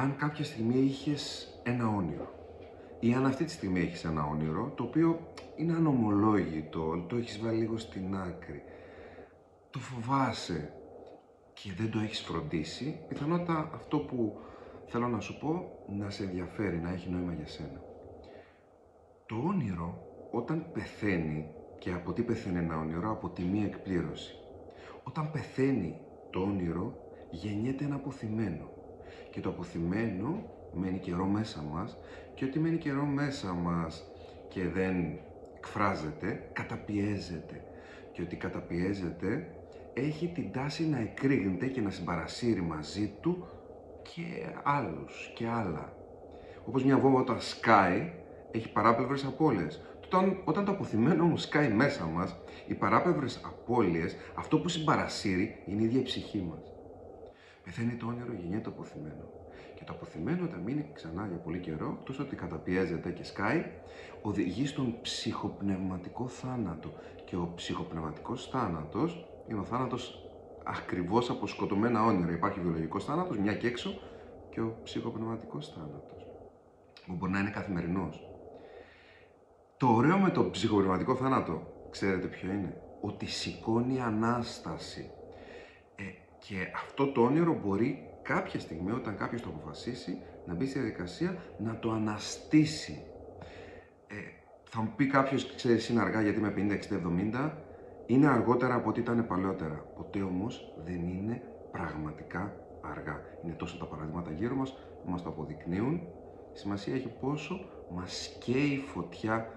αν κάποια στιγμή είχες ένα όνειρο ή αν αυτή τη στιγμή έχεις ένα όνειρο το οποίο είναι ανομολόγητο, το έχεις βάλει λίγο στην άκρη, το φοβάσαι και δεν το έχεις φροντίσει, πιθανότατα αυτό που θέλω να σου πω να σε ενδιαφέρει, να έχει νόημα για σένα. Το όνειρο όταν πεθαίνει, και από τι πεθαίνει ένα όνειρο, από τη μία εκπλήρωση. Όταν πεθαίνει το όνειρο γεννιέται ένα αποθυμένο και το αποθυμένο μένει καιρό μέσα μας και ό,τι μένει καιρό μέσα μας και δεν εκφράζεται, καταπιέζεται και ό,τι καταπιέζεται έχει την τάση να εκρήγνεται και να συμπαρασύρει μαζί του και άλλους και άλλα. Όπως μια βόμβα όταν σκάει έχει παράπλευρες απώλειες. Όταν το αποθυμένο όμως σκάει μέσα μας, οι παράπευρες απώλειες, αυτό που συμπαρασύρει είναι η ίδια η ψυχή μας. Πεθαίνει το όνειρο, γεννιέται το αποθυμένο. Και το αποθυμένο όταν μείνει ξανά για πολύ καιρό, εκτός ότι καταπιέζεται και σκάει, οδηγεί στον ψυχοπνευματικό θάνατο. Και ο ψυχοπνευματικός θάνατος είναι ο θάνατος ακριβώς από σκοτωμένα όνειρα. Υπάρχει βιολογικός θάνατος, μια και έξω, και ο ψυχοπνευματικός θάνατος, που μπορεί να είναι καθημερινός. Το ωραίο με το ψυχοπνευματικό θάνατο, ξέρετε ποιο είναι, ότι σηκώνει ανάσταση. Και αυτό το όνειρο μπορεί κάποια στιγμή, όταν κάποιος το αποφασίσει, να μπει στη διαδικασία να το αναστήσει. Θα μου πει κάποιος, ξέρεις, είναι αργά γιατί με 50, 60, 70, είναι αργότερα από ό,τι ήταν παλαιότερα. Ποτέ όμως δεν είναι πραγματικά αργά. Είναι τόσο τα παραδείγματα γύρω μας που μας το αποδεικνύουν. Σημασία έχει πόσο μας καίει η φωτιά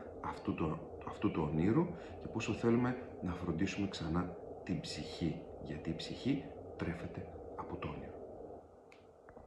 αυτού του ονείρου και πόσο θέλουμε να φροντίσουμε ξανά την ψυχή, γιατί η ψυχή τρέφεται από το όνειρο.